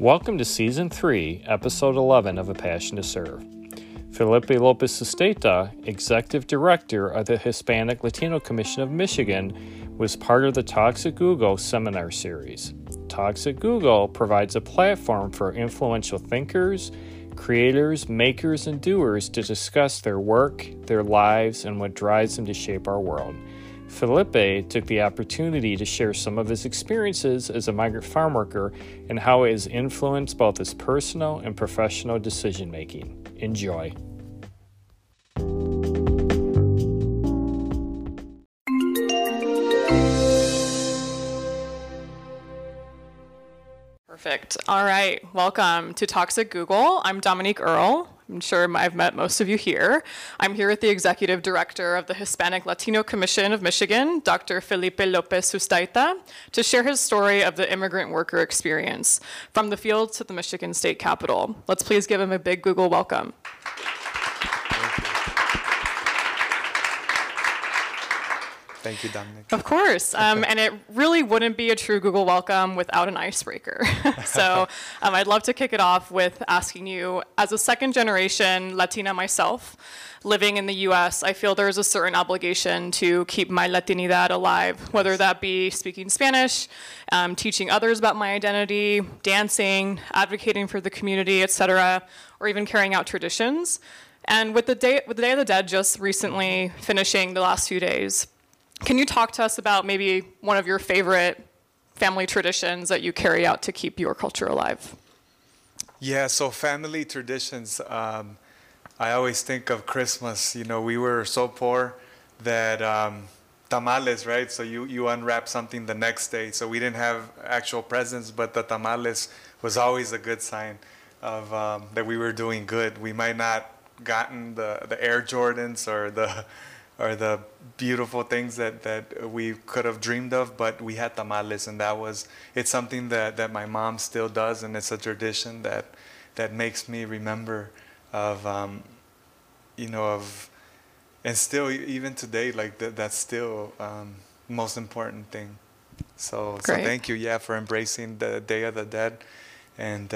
Welcome to Season 3, Episode 11 of A Passion to Serve. Felipe Lopez Sustaita, Executive Director of the Hispanic/Latino Commission of Michigan, was part of the Talks at Google seminar series. Talks at Google provides a platform for influential thinkers, creators, makers, and doers to discuss their work, their lives, and what drives them to shape our world. Felipe took the opportunity to share some of his experiences as a migrant farm worker and how it has influenced both his personal and professional decision making. Enjoy. Perfect. All right. Welcome to Talks at Google. I'm Dominique Earle. I'm sure I've met most of you here. I'm here with the Executive Director of the Hispanic/Latino Commission of Michigan, Dr. Felipe Lopez Sustaita, to share his story of the immigrant worker experience from the field to the Michigan State Capitol. Let's please give him a big Google welcome. Thank you, Dominic. Of course. And it really wouldn't be a true Google welcome without an icebreaker. So I'd love to kick it off with asking you, as a second-generation Latina myself, living in the U.S., I feel there is a certain obligation to keep my Latinidad alive, whether that be speaking Spanish, teaching others about my identity, dancing, advocating for the community, et cetera, or even carrying out traditions. And with the Day of the Dead just recently finishing the last few days, can you talk to us about maybe one of your favorite family traditions that you carry out to keep your culture alive? Yeah, so family traditions, I always think of Christmas. You know, we were so poor that tamales, right? So you unwrap something the next day. So we didn't have actual presents, but the tamales was always a good sign of that we were doing good. We might not gotten the Air Jordans or the beautiful things that we could have dreamed of, but we had tamales, and it's something that my mom still does, and it's a tradition that makes me remember of, and still even today, like that's still most important thing. So thank you, for embracing the Day of the Dead, and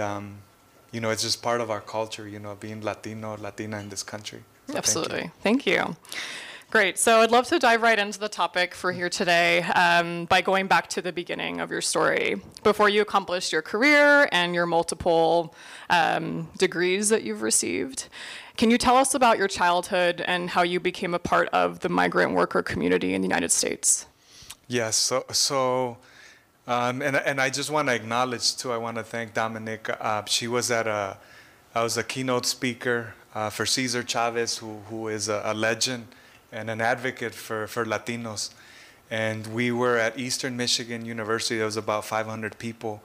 it's just part of our culture, being Latino, Latina in this country. So absolutely, thank you. Great. So I'd love to dive right into the topic for here today by going back to the beginning of your story. Before you accomplished your career and your multiple degrees that you've received, can you tell us about your childhood and how you became a part of the migrant worker community in the United States? Yes. So I just want to acknowledge, too, I want to thank Dominic. I was a keynote speaker for Cesar Chavez, who is a legend and an advocate for Latinos. And we were at Eastern Michigan University. There was about 500 people.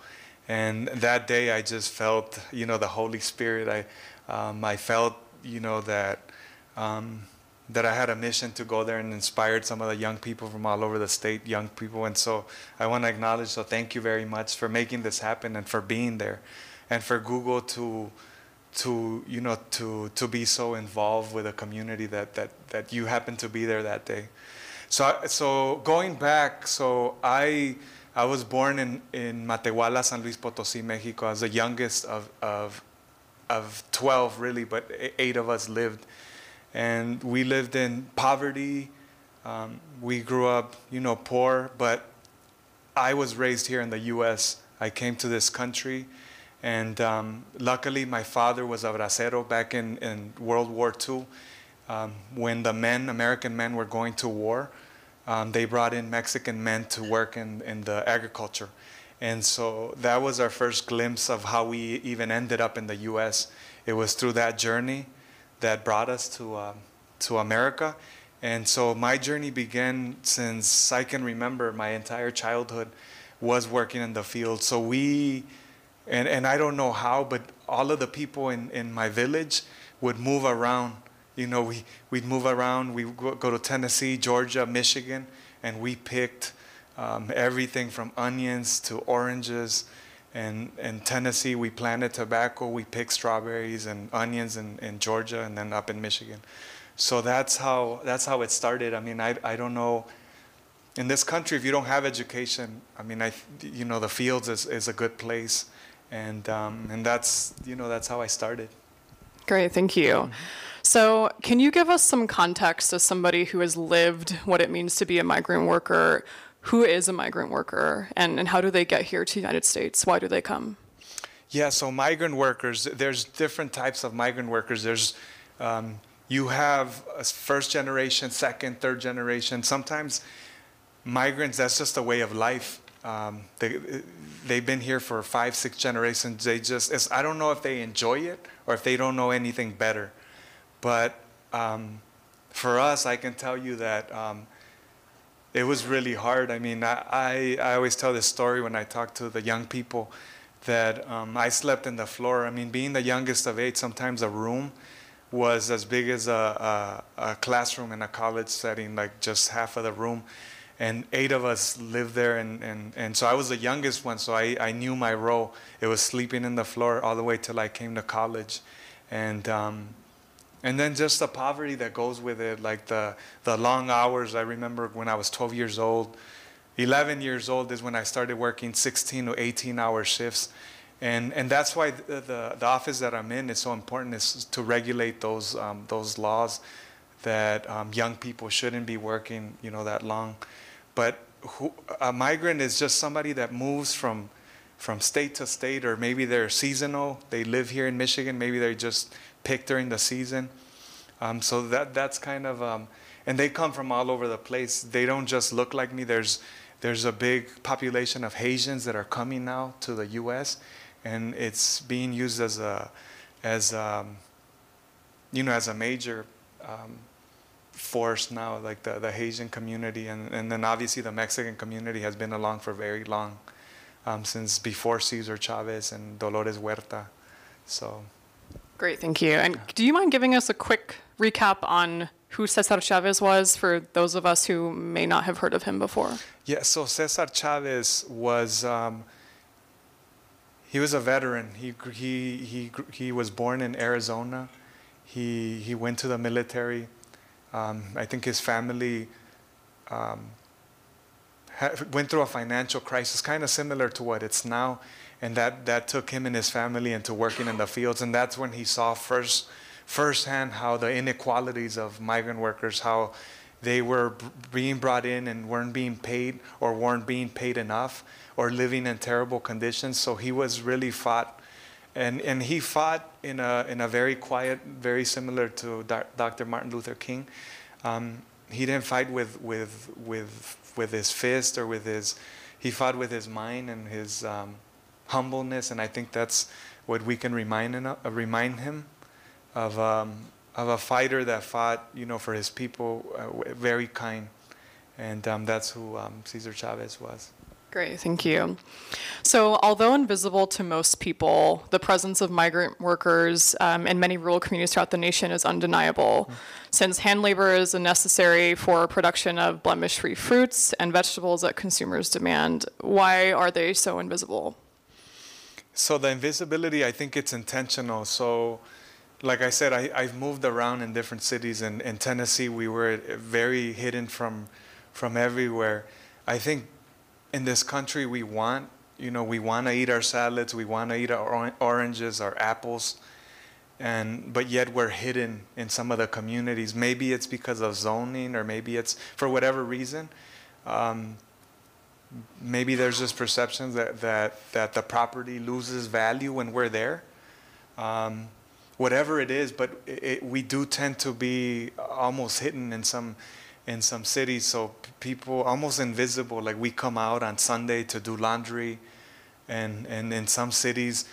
And that day I just felt, the Holy Spirit. I felt, that I had a mission to go there and inspired some of the young people from all over the state, young people. And so I want to acknowledge, so thank you very much for making this happen and for being there. And for Google to be so involved with a community that you happen to be there that day. So going back, I was born in Matehuala, San Luis Potosí, Mexico. I was the youngest of 12, really, but 8 of us lived. And we lived in poverty. We grew up, poor, but I was raised here in the U.S. I came to this country. And luckily, my father was a bracero back in World War II. When the American men were going to war, they brought in Mexican men to work in the agriculture. And so that was our first glimpse of how we even ended up in the U.S. It was through that journey that brought us to America. And so my journey began since I can remember. My entire childhood was working in the field. So we... And I don't know how, but all of the people in my village would move around. We'd move around. We'd go to Tennessee, Georgia, Michigan, and we picked everything from onions to oranges. And in Tennessee, we planted tobacco. We picked strawberries and onions in Georgia and then up in Michigan. So that's how it started. I mean, I don't know. In this country, if you don't have education, I mean, the fields is a good place. and that's, you know, that's how I started. Great, thank you. So can you give us some context as somebody who has lived what it means to be a migrant worker? Who is a migrant worker, and how do they get here to the United States? Why do they come? Yeah, so migrant workers, there's different types of migrant workers. There's, you have a first generation, second, third generation. Sometimes migrants, that's just a way of life. They've been here for 5, 6 generations. They just, it's, I don't know if they enjoy it or if they don't know anything better. But for us, I can tell you that it was really hard. I mean, I always tell this story when I talk to the young people that I slept on the floor. I mean, being the youngest of 8, sometimes a room was as big as a classroom in a college setting, like just half of the room. And 8 of us lived there, and so I was the youngest one, so I knew my role. It was sleeping on the floor all the way till I came to college. And then just the poverty that goes with it, like the long hours. I remember when I was 12 years old, 11 years old is when I started working 16 to 18-hour shifts. And that's why the office that I'm in is so important, is to regulate those laws that young people shouldn't be working, you know, that long. But a migrant is just somebody that moves from state to state, or maybe they're seasonal. They live here in Michigan. Maybe they're just picked during the season. So that's kind of, and they come from all over the place. They don't just look like me. There's a big population of Haitians that are coming now to the U.S., and it's being used as a major force now, like the Haitian community, and then obviously the Mexican community has been along for very long, since before Cesar Chavez and Dolores Huerta. So. Great, thank you. And do you mind giving us a quick recap on who Cesar Chavez was for those of us who may not have heard of him before? Yeah, so Cesar Chavez was, he was a veteran. He was born in Arizona. He went to the military. I think his family went through a financial crisis, kind of similar to what it's now. And that took him and his family into working in the fields. And that's when he saw firsthand how the inequalities of migrant workers, how they were being brought in and weren't being paid, or weren't being paid enough, or living in terrible conditions. So he was really fought. And he fought in a very quiet, very similar to Dr. Martin Luther King. He didn't fight with his fist or with his, he fought with his mind and his humbleness, and I think that's what we can remind him of a fighter that fought, you know, for his people, very kind, and that's who Cesar Chavez was. Great, thank you. So although invisible to most people, the presence of migrant workers in many rural communities throughout the nation is undeniable. Mm-hmm. Since hand labor is necessary for production of blemish-free fruits and vegetables that consumers demand, why are they so invisible? So the invisibility, I think it's intentional. So like I said, I've moved around in different cities. In Tennessee, we were very hidden from everywhere. I think in this country, we want to eat our salads, we want to eat our oranges, our apples, but yet we're hidden in some of the communities. Maybe it's because of zoning, or maybe it's for whatever reason. Maybe there's just perceptions that the property loses value when we're there. Whatever it is, but we do tend to be almost hidden in some cities. So people almost invisible, like we come out on Sunday to do laundry, and in some cities,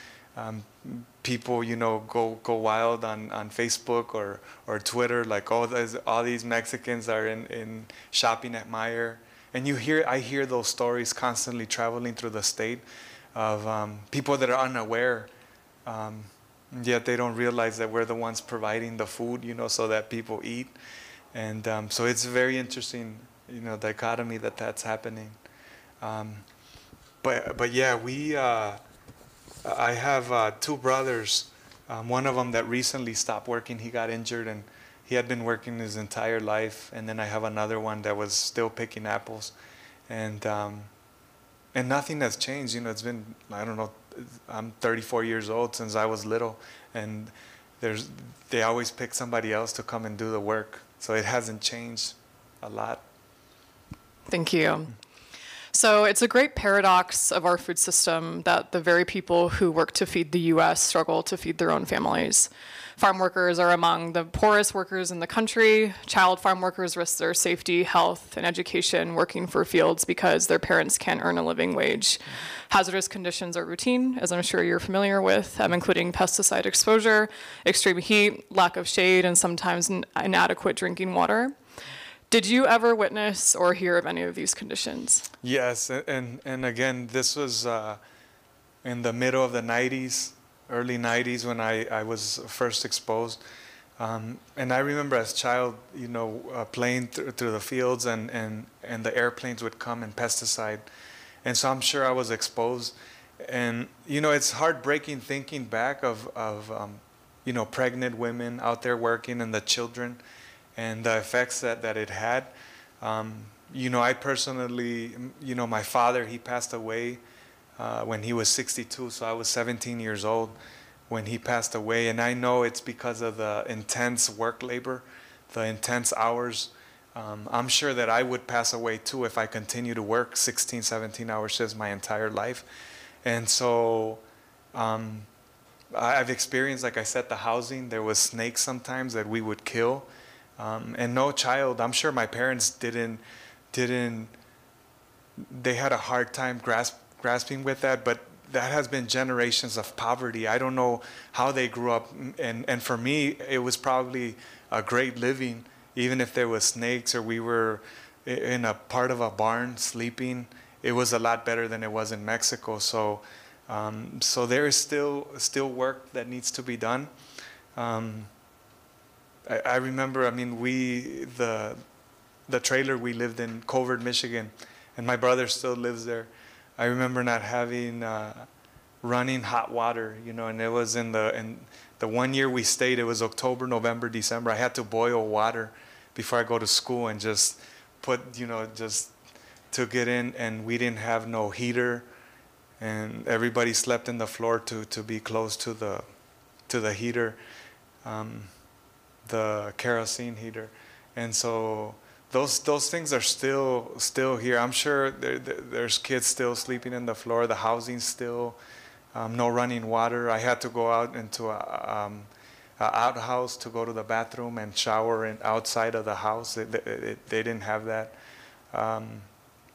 people, you know, go wild on Facebook or Twitter, like all these Mexicans are in shopping at Meijer. And I hear those stories constantly traveling through the state of people that are unaware, yet they don't realize that we're the ones providing the food, you know, so that people eat. And so it's a very interesting, you know, dichotomy that's happening. But yeah, I have 2 brothers, one of them that recently stopped working. He got injured, and he had been working his entire life, and then I have another one that was still picking apples, and And nothing has changed. You know, it's been, I don't know, I'm 34 years old since I was little, and they always pick somebody else to come and do the work. So it hasn't changed a lot. Thank you. So it's a great paradox of our food system that the very people who work to feed the U.S. struggle to feed their own families. Farm workers are among the poorest workers in the country. Child farm workers risk their safety, health, and education working for fields because their parents can't earn a living wage. Hazardous conditions are routine, as I'm sure you're familiar with, including pesticide exposure, extreme heat, lack of shade, and sometimes inadequate drinking water. Did you ever witness or hear of any of these conditions? Yes, and again, this was in the middle of the 90s, early 90s, when I was first exposed. And I remember as a child, you know, playing through the fields, and the airplanes would come and pesticide. And so I'm sure I was exposed. And, you know, it's heartbreaking thinking back of you know, pregnant women out there working and the children, and the effects that it had. You know, I personally, you know, my father, he passed away when he was 62, so I was 17 years old when he passed away. And I know it's because of the intense work labor, the intense hours. I'm sure that I would pass away too if I continue to work 16, 17-hour shifts my entire life. And so I've experienced, like I said, the housing. There was snakes sometimes that we would kill. And no child, I'm sure my parents didn't, they had a hard time grasping with that, but that has been generations of poverty. I don't know how they grew up. And for me, it was probably a great living, even if there was snakes or we were in a part of a barn sleeping, it was a lot better than it was in Mexico. So, so there is still work that needs to be done. I remember, I mean, the trailer we lived in, Covert, Michigan, and my brother still lives there. I remember not having running hot water, you know, and it was in the 1 year we stayed, it was October, November, December. I had to boil water before I go to school and just put, you know, just took it in, and we didn't have no heater, and everybody slept in the floor to be close to the heater. The kerosene heater, and so those things are still here. I'm sure there's kids still sleeping in the floor. The housing still, no running water. I had to go out into an outhouse to go to the bathroom and shower outside of the house. They didn't have that, and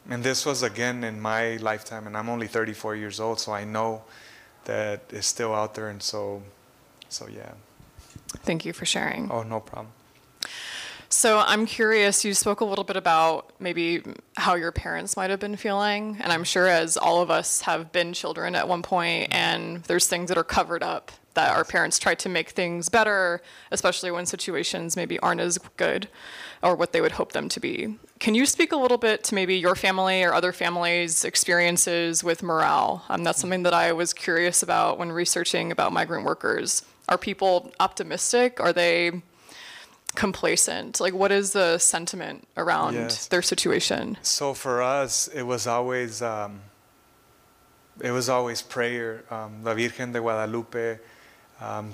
this was again in my lifetime. And I'm only 34 years old, so I know that it's still out there. And so yeah. Thank you for sharing. Oh, no problem. So I'm curious, you spoke a little bit about maybe how your parents might have been feeling, and I'm sure as all of us have been children at one point, and there's things that are covered up that our parents try to make things better, especially when situations maybe aren't as good or what they would hope them to be. Can you speak a little bit to maybe your family or other families' experiences with morale? That's something that I was curious about when researching about migrant workers. Are people optimistic? Are they complacent? Like, what is the sentiment around their situation? So for us, it was always prayer. La Virgen de Guadalupe,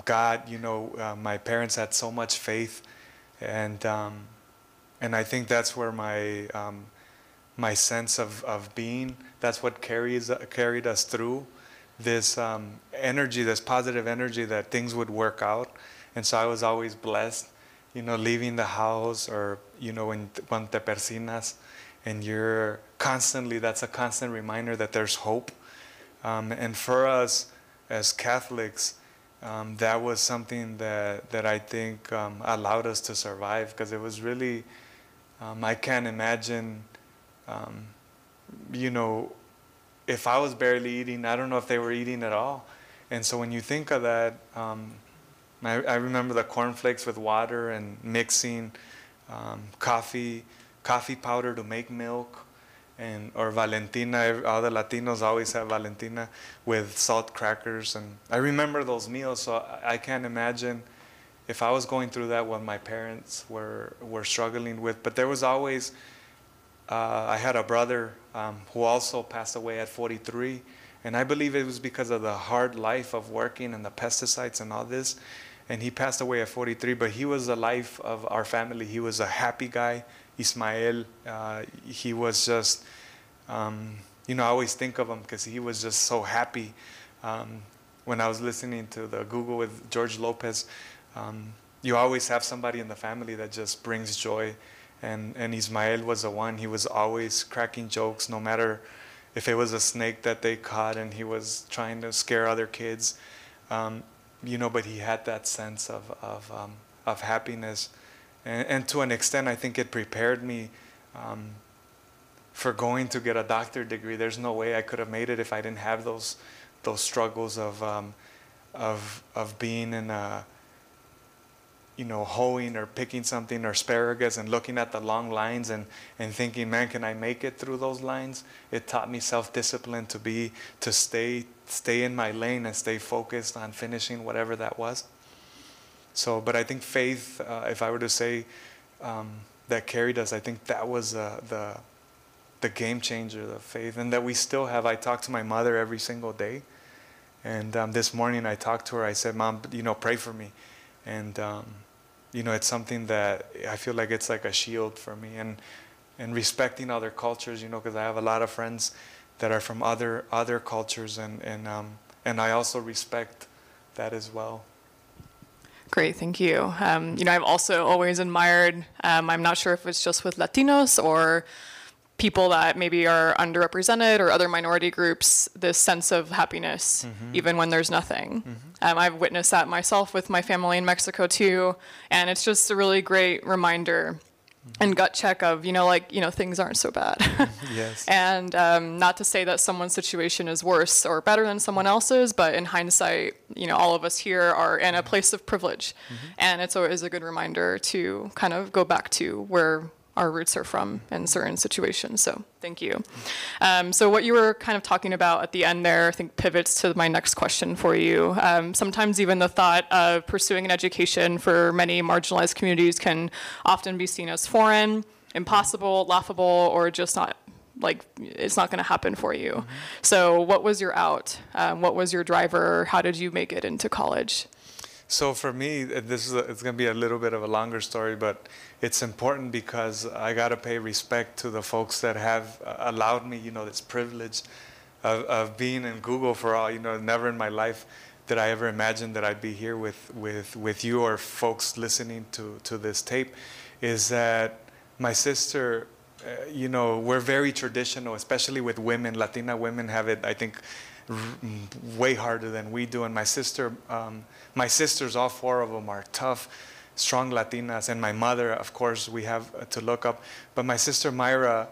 God. You know, my parents had so much faith, and I think that's where my my sense of being. That's what carried us through. This energy, this positive energy that things would work out. And so I was always blessed, you know, leaving the house or, you know, when te persinas, and you're constantly, that's a constant reminder that there's hope. And for us as Catholics, that was something that I think allowed us to survive, because it was really, I can't imagine, you know, if I was barely eating, I don't know if they were eating at all. And so when you think of that, I remember the cornflakes with water and mixing coffee powder to make milk, or Valentina. All the Latinos always have Valentina with salt crackers. And I remember those meals, so I can't imagine if I was going through that, what my parents were struggling with. But there was always I had a brother who also passed away at 43, and I believe it was because of the hard life of working and the pesticides and all this. And he passed away at 43, but he was the life of our family. He was a happy guy, Ismael. He was just, you know, I always think of him because he was just so happy. When I was listening to the Google with George Lopez, you always have somebody in the family that just brings joy. And Ismael was the one. He was always cracking jokes, no matter if it was a snake that they caught and he was trying to scare other kids. You know, but he had that sense of happiness. And to an extent, I think it prepared me for going to get a doctorate degree. There's no way I could have made it if I didn't have those struggles of being in a, you know, hoeing or picking something or asparagus and looking at the long lines and thinking, man, can I make it through those lines? It taught me self-discipline to stay in my lane and stay focused on finishing whatever that was. So, but I think faith, if I were to say, that carried us, I think that was the game changer, the faith, and that we still have. I talk to my mother every single day. And this morning I talked to her. I said, Mom, you know, pray for me. And, you know, it's something that I feel like it's like a shield for me. And respecting other cultures, you know, because I have a lot of friends that are from other cultures, and I also respect that as well. Great, thank you. You know, I've also always admired, I'm not sure if it's just with Latinos or people that maybe are underrepresented or other minority groups, this sense of happiness, even when there's nothing. I've witnessed that myself with my family in Mexico too, and it's just a really great reminder and gut check of, you know, like, you know, things aren't so bad. Yes. And not to say that someone's situation is worse or better than someone else's, but in hindsight, you know, all of us here are in a place of privilege. And it's always a good reminder to kind of go back to where our roots are from in certain situations. So thank you. So what you were kind of talking about at the end there, I think pivots to my next question for you. Sometimes even the thought of pursuing an education for many marginalized communities can often be seen as foreign, impossible, laughable, or just not, like, it's not gonna happen for you. So what was your out? What was your driver? How did you make it into college? So for me, this is it's going to be a little bit of a longer story, but it's important because I got to pay respect to the folks that have allowed me, you know, this privilege of being in Google for all, you know, never in my life did I ever imagine that I'd be here with you or folks listening to this tape, is that my sister, you know, we're very traditional, especially with women. Latina women have it, I think, way harder than we do. And my sister, my sisters, all four of them are tough, strong Latinas. And my mother, of course, we have to look up. But my sister Myra,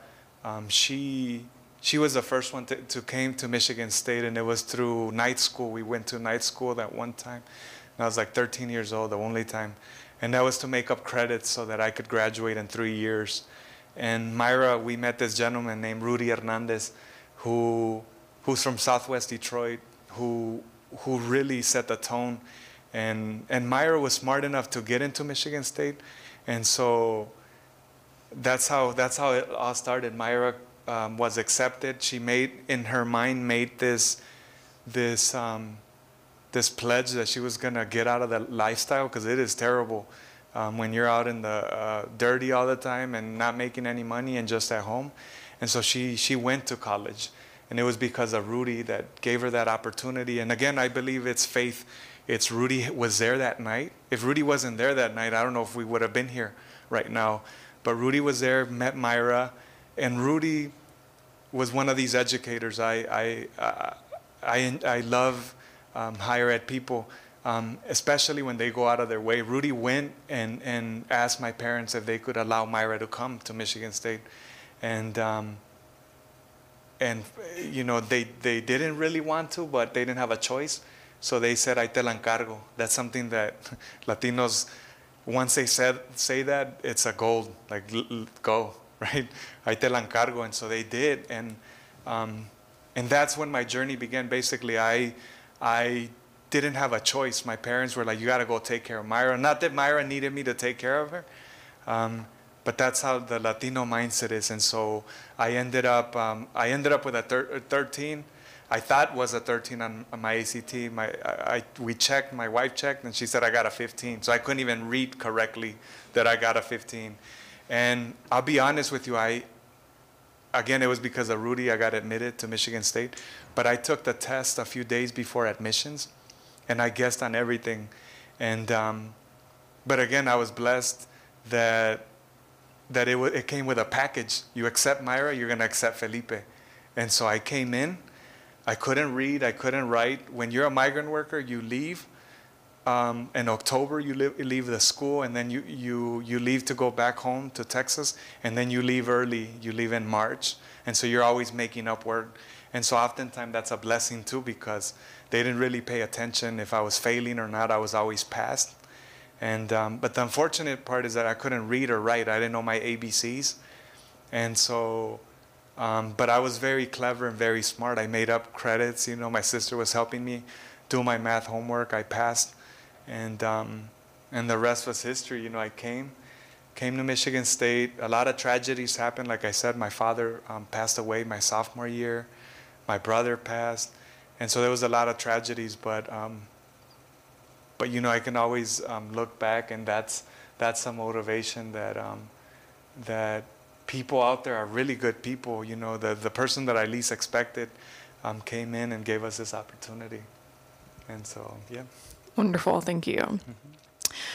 she was the first one to came to Michigan State, and it was through night school. We went to night school that one time, and I was like 13 years old, the only time. And that was to make up credits so that I could graduate in 3 years. And Myra, we met this gentleman named Rudy Hernandez, who's from Southwest Detroit, who really set the tone. And Myra was smart enough to get into Michigan State. And so that's how it all started. Myra was accepted. She in her mind made this pledge that she was gonna get out of the lifestyle, because it is terrible when you're out in the dirty all the time and not making any money and just at home. And so she went to college. And it was because of Rudy that gave her that opportunity. And again, I believe it's faith. It's Rudy was there that night. If Rudy wasn't there that night, I don't know if we would have been here right now. But Rudy was there, met Myra. And Rudy was one of these educators. I love higher ed people, especially when they go out of their way. Rudy went and asked my parents if they could allow Myra to come to Michigan State. And you know, they didn't really want to, but they didn't have a choice. So they said, "I te la encargo." That's something that Latinos, once they say that, it's a goal, like go, right? "I te la encargo," and so they did. And that's when my journey began. Basically, I didn't have a choice. My parents were like, "You got to go take care of Myra." Not that Myra needed me to take care of her, But that's how the Latino mindset is. And so I ended up with a 13. I thought was a 13 on my ACT. We checked, my wife checked, and she said I got a 15. So I couldn't even read correctly that I got a 15. And I'll be honest with you, again, it was because of Rudy I got admitted to Michigan State. But I took the test a few days before admissions, and I guessed on everything. And but again, I was blessed that it came with a package. You accept Myra, you're going to accept Felipe. And so I came in. I couldn't read. I couldn't write. When you're a migrant worker, you leave. In October, you leave the school, and then you leave to go back home to Texas, and then you leave early. You leave in March, and so you're always making up work. And so oftentimes that's a blessing too, because they didn't really pay attention if I was failing or not. I was always passed. And but the unfortunate part is that I couldn't read or write. I didn't know my ABCs, and so. But I was very clever and very smart. I made up credits. You know, my sister was helping me do my math homework. I passed, and the rest was history. You know, I came to Michigan State. A lot of tragedies happened. Like I said, my father passed away my sophomore year. My brother passed, and so there was a lot of tragedies. But you know, I can always look back, and that's a motivation that People out there are really good people. You know, the person that I least expected came in and gave us this opportunity. And so, yeah. Wonderful. Thank you. Mm-hmm.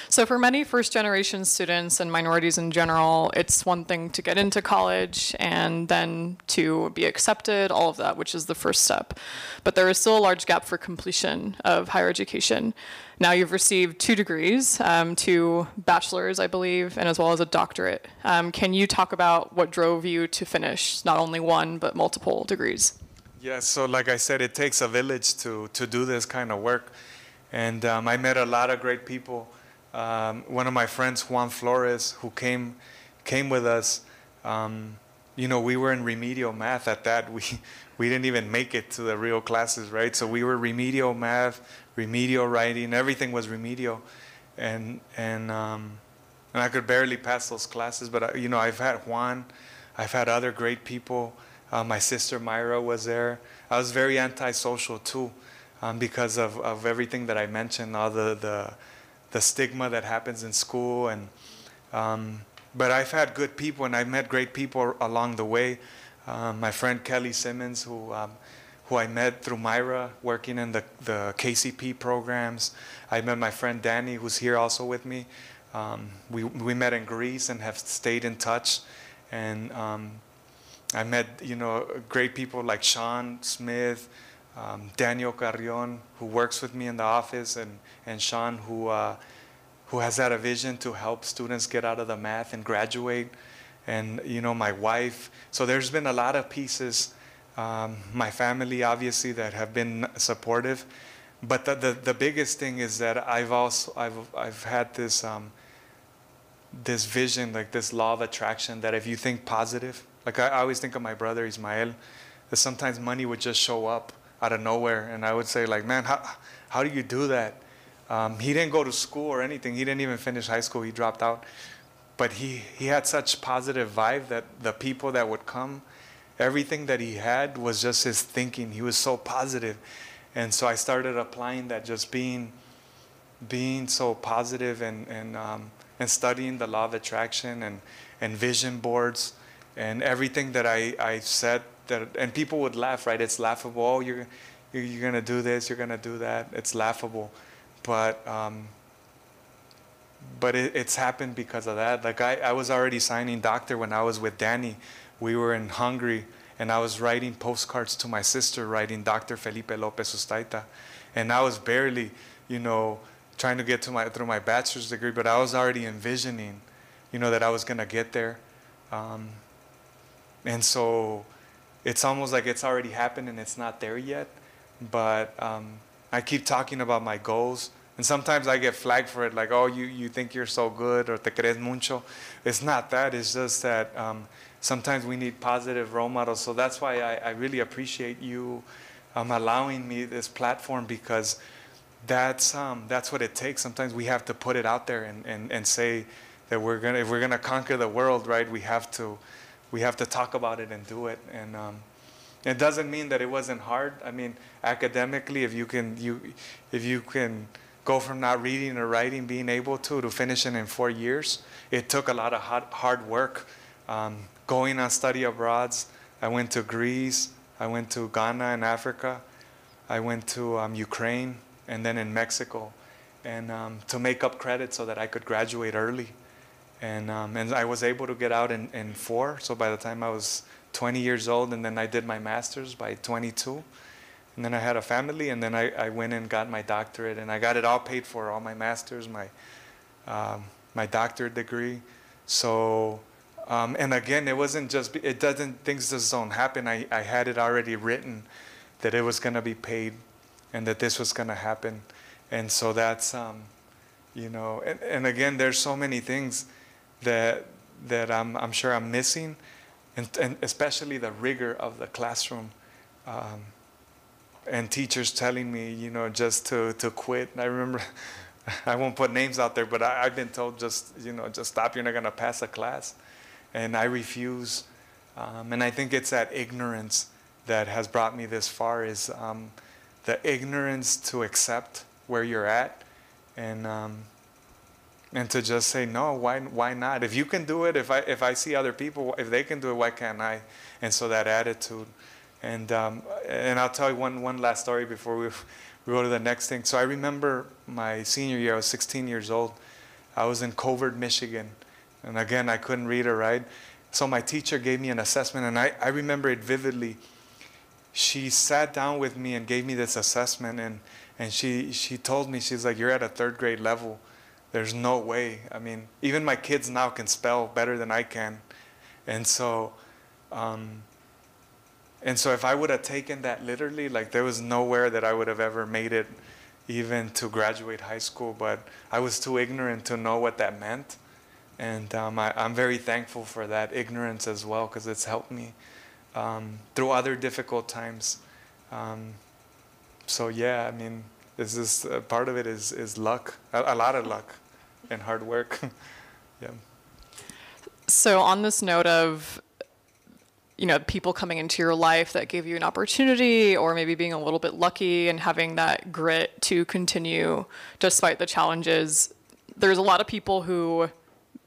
So for many first-generation students and minorities in general, it's one thing to get into college and then to be accepted, all of that, which is the first step. But there is still a large gap for completion of higher education. Now you've received 2 degrees, 2 bachelors, I believe, and as well as a doctorate. Can you talk about what drove you to finish not only 1, but multiple degrees? Yeah, so like I said, it takes a village to do this kind of work. And I met a lot of great people. One of my friends, Juan Flores, who came with us, you know, we were in remedial math at that. We didn't even make it to the real classes, right? So we were remedial math, remedial writing, everything was remedial. And I could barely pass those classes, but, you know, I've had Juan, I've had other great people. My sister Myra was there. I was very antisocial, too, because of everything that I mentioned, all the stigma that happens in school. And but I've had good people, and I've met great people along the way. My friend Kelly Simmons, who I met through Myra, working in the KCP programs. I met my friend Danny, who's here also with me. We met in Greece and have stayed in touch. And I met, you know, great people like Sean Smith, Daniel Carrion, who works with me in the office, and Sean, who has had a vision to help students get out of the math and graduate, and, you know, my wife. So there's been a lot of pieces, my family, obviously, that have been supportive. But the biggest thing is that I've had this, this vision, like this law of attraction, that if you think positive, like I always think of my brother, Ismael, that sometimes money would just show up out of nowhere, and I would say, like, man, how do you do that? He didn't go to school or anything. He didn't even finish high school. He dropped out. But he had such positive vibe that the people that would come, everything that he had was just his thinking. He was so positive. And so I started applying that, just being so positive and studying the law of attraction and vision boards and everything that I said. And people would laugh, right? It's laughable. Oh, you're going to do this, you're going to do that. It's laughable. But it's happened because of that. Like I was already signing doctor when I was with Danny. We were in Hungary, and I was writing postcards to my sister, writing Dr. Felipe Lopez Sustaita. And I was barely, you know, trying to get to through my bachelor's degree, but I was already envisioning, you know, that I was going to get there. And so it's almost like it's already happened and it's not there yet. But I keep talking about my goals. And sometimes I get flagged for it, like, oh, you think you're so good, or te crees mucho. It's not that. It's just that sometimes we need positive role models. So that's why I really appreciate you allowing me this platform, because that's what it takes. Sometimes we have to put it out there and say that we're gonna, if we're gonna conquer the world, right, we have to talk about it and do it. And it doesn't mean that it wasn't hard. I mean, academically, if you can go from not reading or writing, being able to finishing in 4 years, it took a lot of hard work. Going on study abroads, I went to Greece, I went to Ghana and Africa, I went to Ukraine, and then in Mexico, and to make up credit so that I could graduate early. And I was able to get out in 4, so by the time I was 20 years old, and then I did my master's by 22. And then I had a family, and then I went and got my doctorate, and I got it all paid for, all my master's, my doctorate degree. So, and again, it wasn't just, things just don't happen. I had it already written that it was gonna be paid and that this was gonna happen. And so that's, you know, and again, there's so many things that I'm sure I'm missing, and especially the rigor of the classroom, and teachers telling me, you know, just to quit. And I remember, I won't put names out there, but I've been told just stop, you're not gonna pass a class. And I refuse. And I think it's that ignorance that has brought me this far, is the ignorance to accept where you're at, and to just say, no, why not? If you can do it, if I see other people, if they can do it, why can't I? And so that attitude. And I'll tell you one last story before we go to the next thing. So I remember my senior year, I was 16 years old. I was in Covert, Michigan. And again, I couldn't read or write. So my teacher gave me an assessment, and I remember it vividly. She sat down with me and gave me this assessment, and she told me, she's like, you're at a 3rd grade level. There's no way. I mean, even my kids now can spell better than I can. And so, if I would have taken that literally, like, there was nowhere that I would have ever made it even to graduate high school, but I was too ignorant to know what that meant. And I'm very thankful for that ignorance as well, because it's helped me through other difficult times. So yeah, I mean, this is, part of it is luck, a lot of luck and hard work. Yeah. So on this note of, you know, people coming into your life that gave you an opportunity, or maybe being a little bit lucky and having that grit to continue despite the challenges. There's a lot of people who,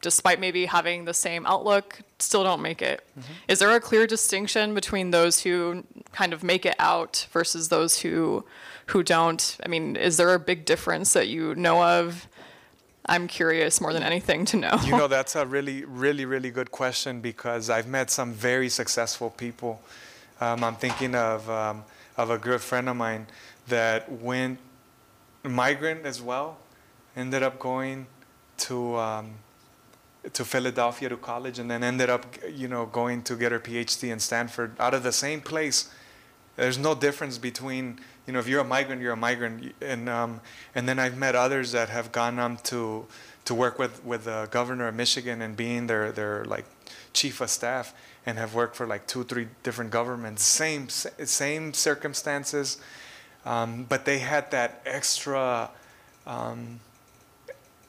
despite maybe having the same outlook, still don't make it. Mm-hmm. Is there a clear distinction between those who kind of make it out versus those who don't? I mean, is there a big difference that you know of? I'm curious more than anything to know. You know, that's a really, really, really good question, because I've met some very successful people. I'm thinking of a good friend of mine that went migrant as well, ended up going to Philadelphia to college, and then ended up, you know, going to get her PhD in Stanford out of the same place. There's no difference between, you know, if you're a migrant, you're a migrant. And then I've met others that have gone on to work with the governor of Michigan and being their like chief of staff, and have worked for like 2, 3 different governments, same circumstances, but they had that extra. And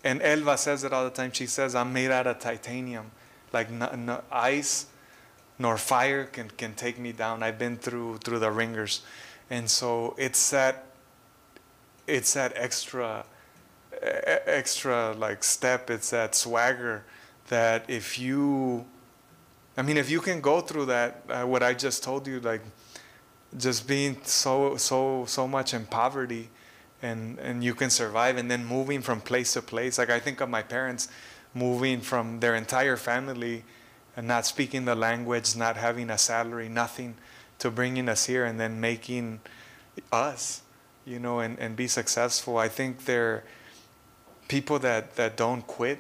Elva says it all the time. She says, "I'm made out of titanium, like no ice nor fire can take me down. I've been through the ringers." And so it's that extra like step. It's that swagger that if you can go through that, what I just told you, like just being so much in poverty, and you can survive, and then moving from place to place. Like I think of my parents moving from their entire family and not speaking the language, not having a salary, nothing, to bringing us here and then making us, you know, and be successful. I think they're people that don't quit,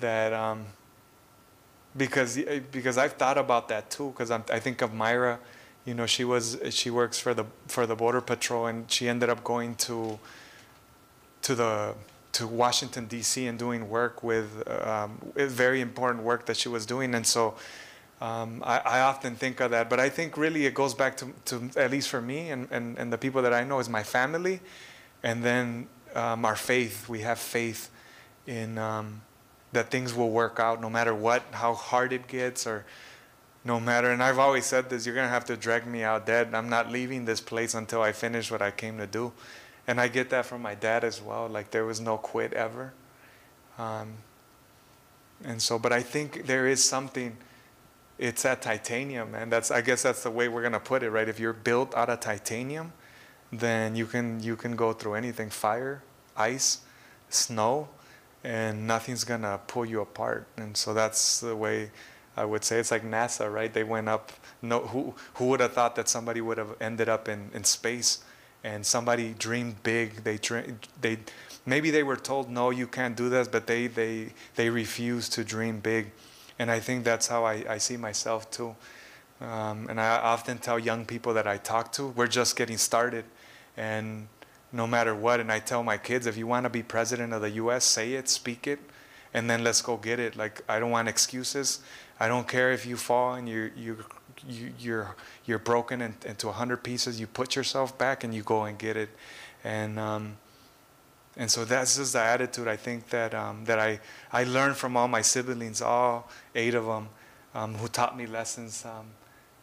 that because I've thought about that too, because I think of Myra, you know, she works for the Border Patrol, and she ended up going to Washington D.C. and doing work with very important work that she was doing, and so. I often think of that, but I think really it goes back to at least for me and the people that I know, is my family, and then our faith. We have faith in that things will work out no matter what, how hard it gets, or no matter. And I've always said this, you're going to have to drag me out dead. I'm not leaving this place until I finish what I came to do. And I get that from my dad as well. Like, there was no quit ever. And so, but I think there is something, it's that titanium, and that's, I guess that's the way we're going to put it, right? If you're built out of titanium, then you can go through anything, fire, ice, snow, and nothing's going to pull you apart. And so that's the way I would say. It's like NASA, right? They went up, no, who would have thought that somebody would have ended up in space? And somebody dreamed big. Maybe they were told, no, you can't do this, but they refused to dream big. And I think that's how I see myself too. And I often tell young people that I talk to, we're just getting started. And no matter what, and I tell my kids, if you want to be president of the U.S., say it, speak it, and then let's go get it. Like, I don't want excuses. I don't care if you fall and you're broken into 100 pieces. You put yourself back and you go and get it. And so that's just the attitude I think that that I learned from all my siblings, all 8 of them, who taught me lessons,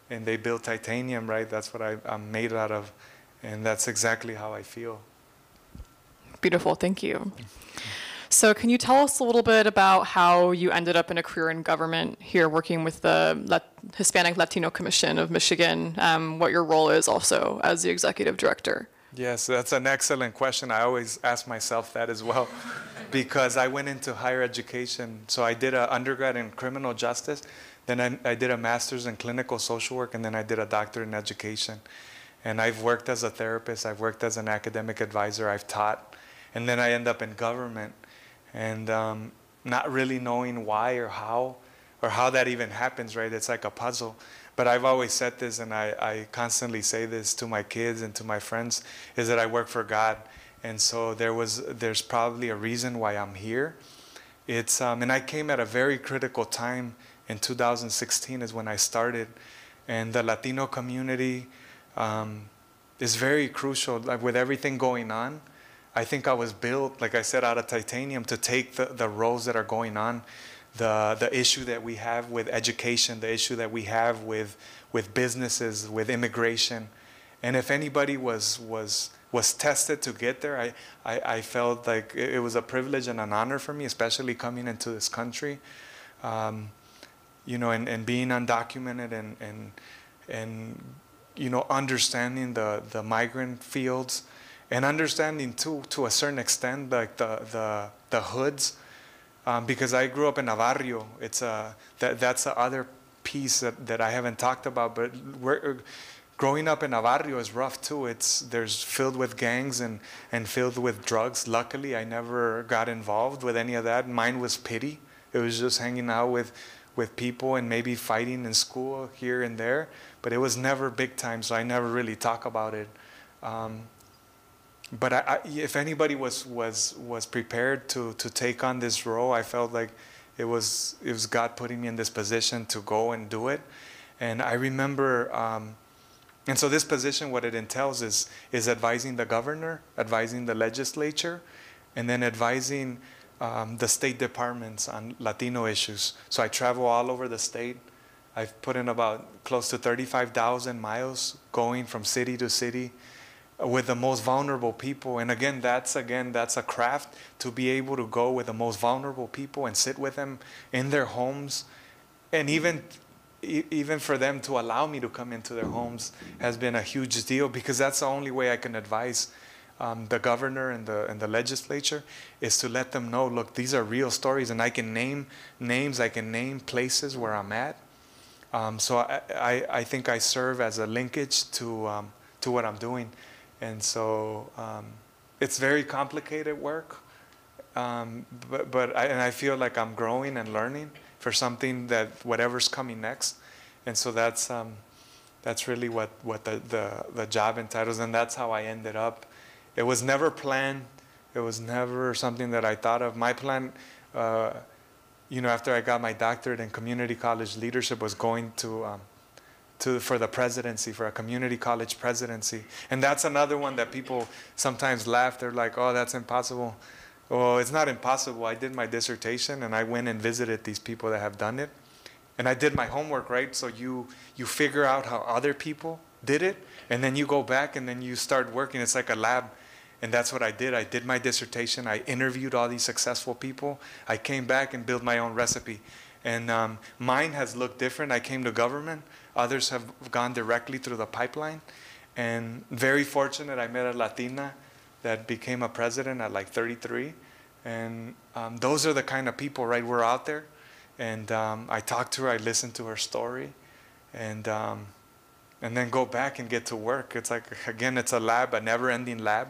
and they built titanium, right? That's what I'm made out of, and that's exactly how I feel. Beautiful, thank you. So can you tell us a little bit about how you ended up in a career in government here working with the Hispanic/Latino Commission of Michigan, what your role is also as the executive director? Yes, that's an excellent question. I always ask myself that as well, because I went into higher education. So I did an undergrad in criminal justice, then I did a master's in clinical social work, and then I did a doctorate in education. And I've worked as a therapist, I've worked as an academic advisor, I've taught, and then I end up in government. And not really knowing why or how that even happens, right? It's like a puzzle. But I've always said this, and I constantly say this to my kids and to my friends, is that I work for God. And so there's probably a reason why I'm here. It's and I came at a very critical time in 2016 is when I started. And the Latino community is very crucial, like, with everything going on. I think I was built, like I said, out of titanium to take the roles that are going on, the issue that we have with education, the issue that we have with businesses, with immigration. And if anybody was tested to get there, I felt like it was a privilege and an honor for me, especially coming into this country, you know, and being undocumented and you know, understanding the migrant fields. And understanding, too, to a certain extent, like the hoods, because I grew up in a barrio. That's the other piece that I haven't talked about. But growing up in a barrio is rough, too. There's filled with gangs and filled with drugs. Luckily, I never got involved with any of that. Mine was pity. It was just hanging out with people and maybe fighting in school here and there. But it was never big time, so I never really talk about it. But if anybody was prepared to take on this role, I felt like it was God putting me in this position to go and do it. And I remember, and so this position, what it entails is advising the governor, advising the legislature, and then advising the state departments on Latino issues. So I travel all over the state. I've put in about close to 35,000 miles going from city to city, with the most vulnerable people. And again, that's a craft, to be able to go with the most vulnerable people and sit with them in their homes. And even for them to allow me to come into their homes has been a huge deal, because that's the only way I can advise the governor and the legislature, is to let them know, look, these are real stories, and I can name names, I can name places where I'm at. So I think I serve as a linkage to what I'm doing. And so it's very complicated work, but I feel like I'm growing and learning for something that whatever's coming next. And so that's really what the job entitles, and that's how I ended up. It was never planned. It was never something that I thought of. My plan, you know, after I got my doctorate in community college leadership, was going for the presidency, for a community college presidency. And that's another one that people sometimes laugh. They're like, oh, that's impossible. Well, it's not impossible. I did my dissertation, and I went and visited these people that have done it. And I did my homework, right? So you figure out how other people did it, and then you go back, and then you start working. It's like a lab, and that's what I did. I did my dissertation. I interviewed all these successful people. I came back and built my own recipe. And mine has looked different. I came to government. Others have gone directly through the pipeline. And very fortunate, I met a Latina that became a president at like 33. And those are the kind of people, right? We're out there. And I talked to her, I listened to her story, and then go back and get to work. It's like, again, it's a lab, a never-ending lab.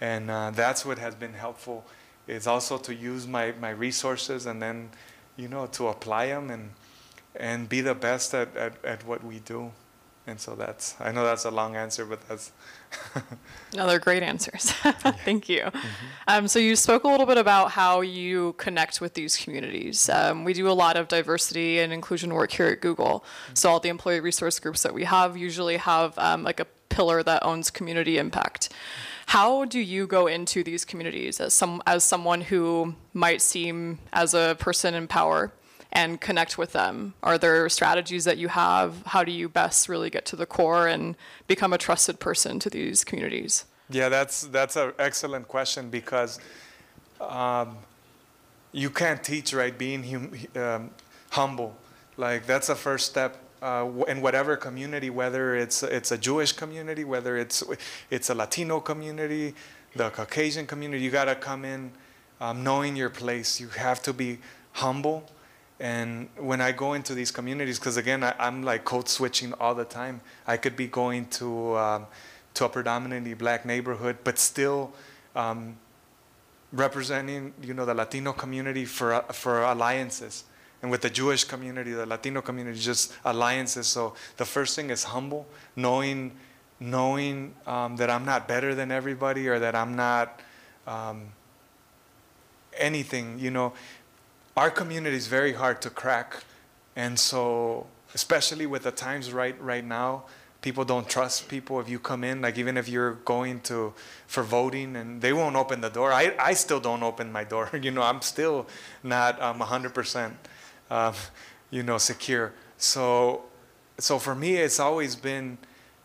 And that's what has been helpful, is also to use my resources and then, you know, to apply them and be the best at what we do. And so that's, I know that's a long answer, but that's. No, they're great answers. Thank you. Mm-hmm. So you spoke a little bit about how you connect with these communities. We do a lot of diversity and inclusion work here at Google. Mm-hmm. So all the employee resource groups that we have usually have like a pillar that owns community impact. How do you go into these communities as someone who might seem as a person in power and connect with them? Are there strategies that you have? How do you best really get to the core and become a trusted person to these communities? Yeah, that's an excellent question, because you can't teach, right, being humble. Like, that's the first step in whatever community, whether it's a Jewish community, whether it's a Latino community, the Caucasian community. You gotta come in knowing your place. You have to be humble. And when I go into these communities, because again, I'm like code switching all the time. I could be going to a predominantly black neighborhood, but still representing, you know, the Latino community for alliances. And with the Jewish community, the Latino community, just alliances. So the first thing is humble, knowing that I'm not better than everybody, or that I'm not anything, you know. Our community is very hard to crack, and so especially with the times right now, people don't trust people. If you come in, like even if you're going for voting, and they won't open the door. I still don't open my door. You know, I'm still not 100%, you know, secure. So for me, it's always been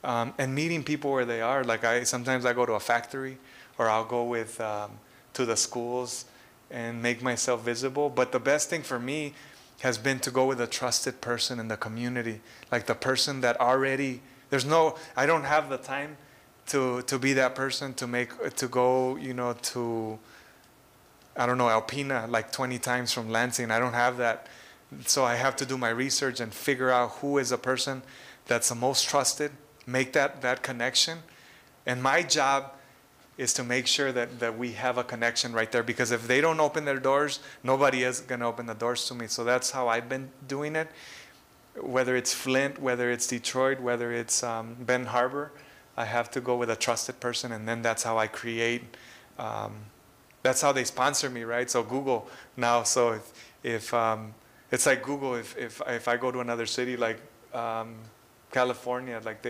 and meeting people where they are. Like sometimes I go to a factory, or I'll go with to the schools and make myself visible. But the best thing for me has been to go with a trusted person in the community, like the person that already, I don't have the time to be that person to go, you know, to, I don't know, Alpena, like 20 times from Lansing. I don't have that. So I have to do my research and figure out who is a person that's the most trusted, make that connection. And my job is to make sure that we have a connection right there, because if they don't open their doors, nobody is gonna open the doors to me. So that's how I've been doing it, whether it's Flint, whether it's Detroit, whether it's Ben Harbor. I have to go with a trusted person, and then that's how I create, that's how they sponsor me, right? So Google now, so if it's like Google, if I go to another city, like California, like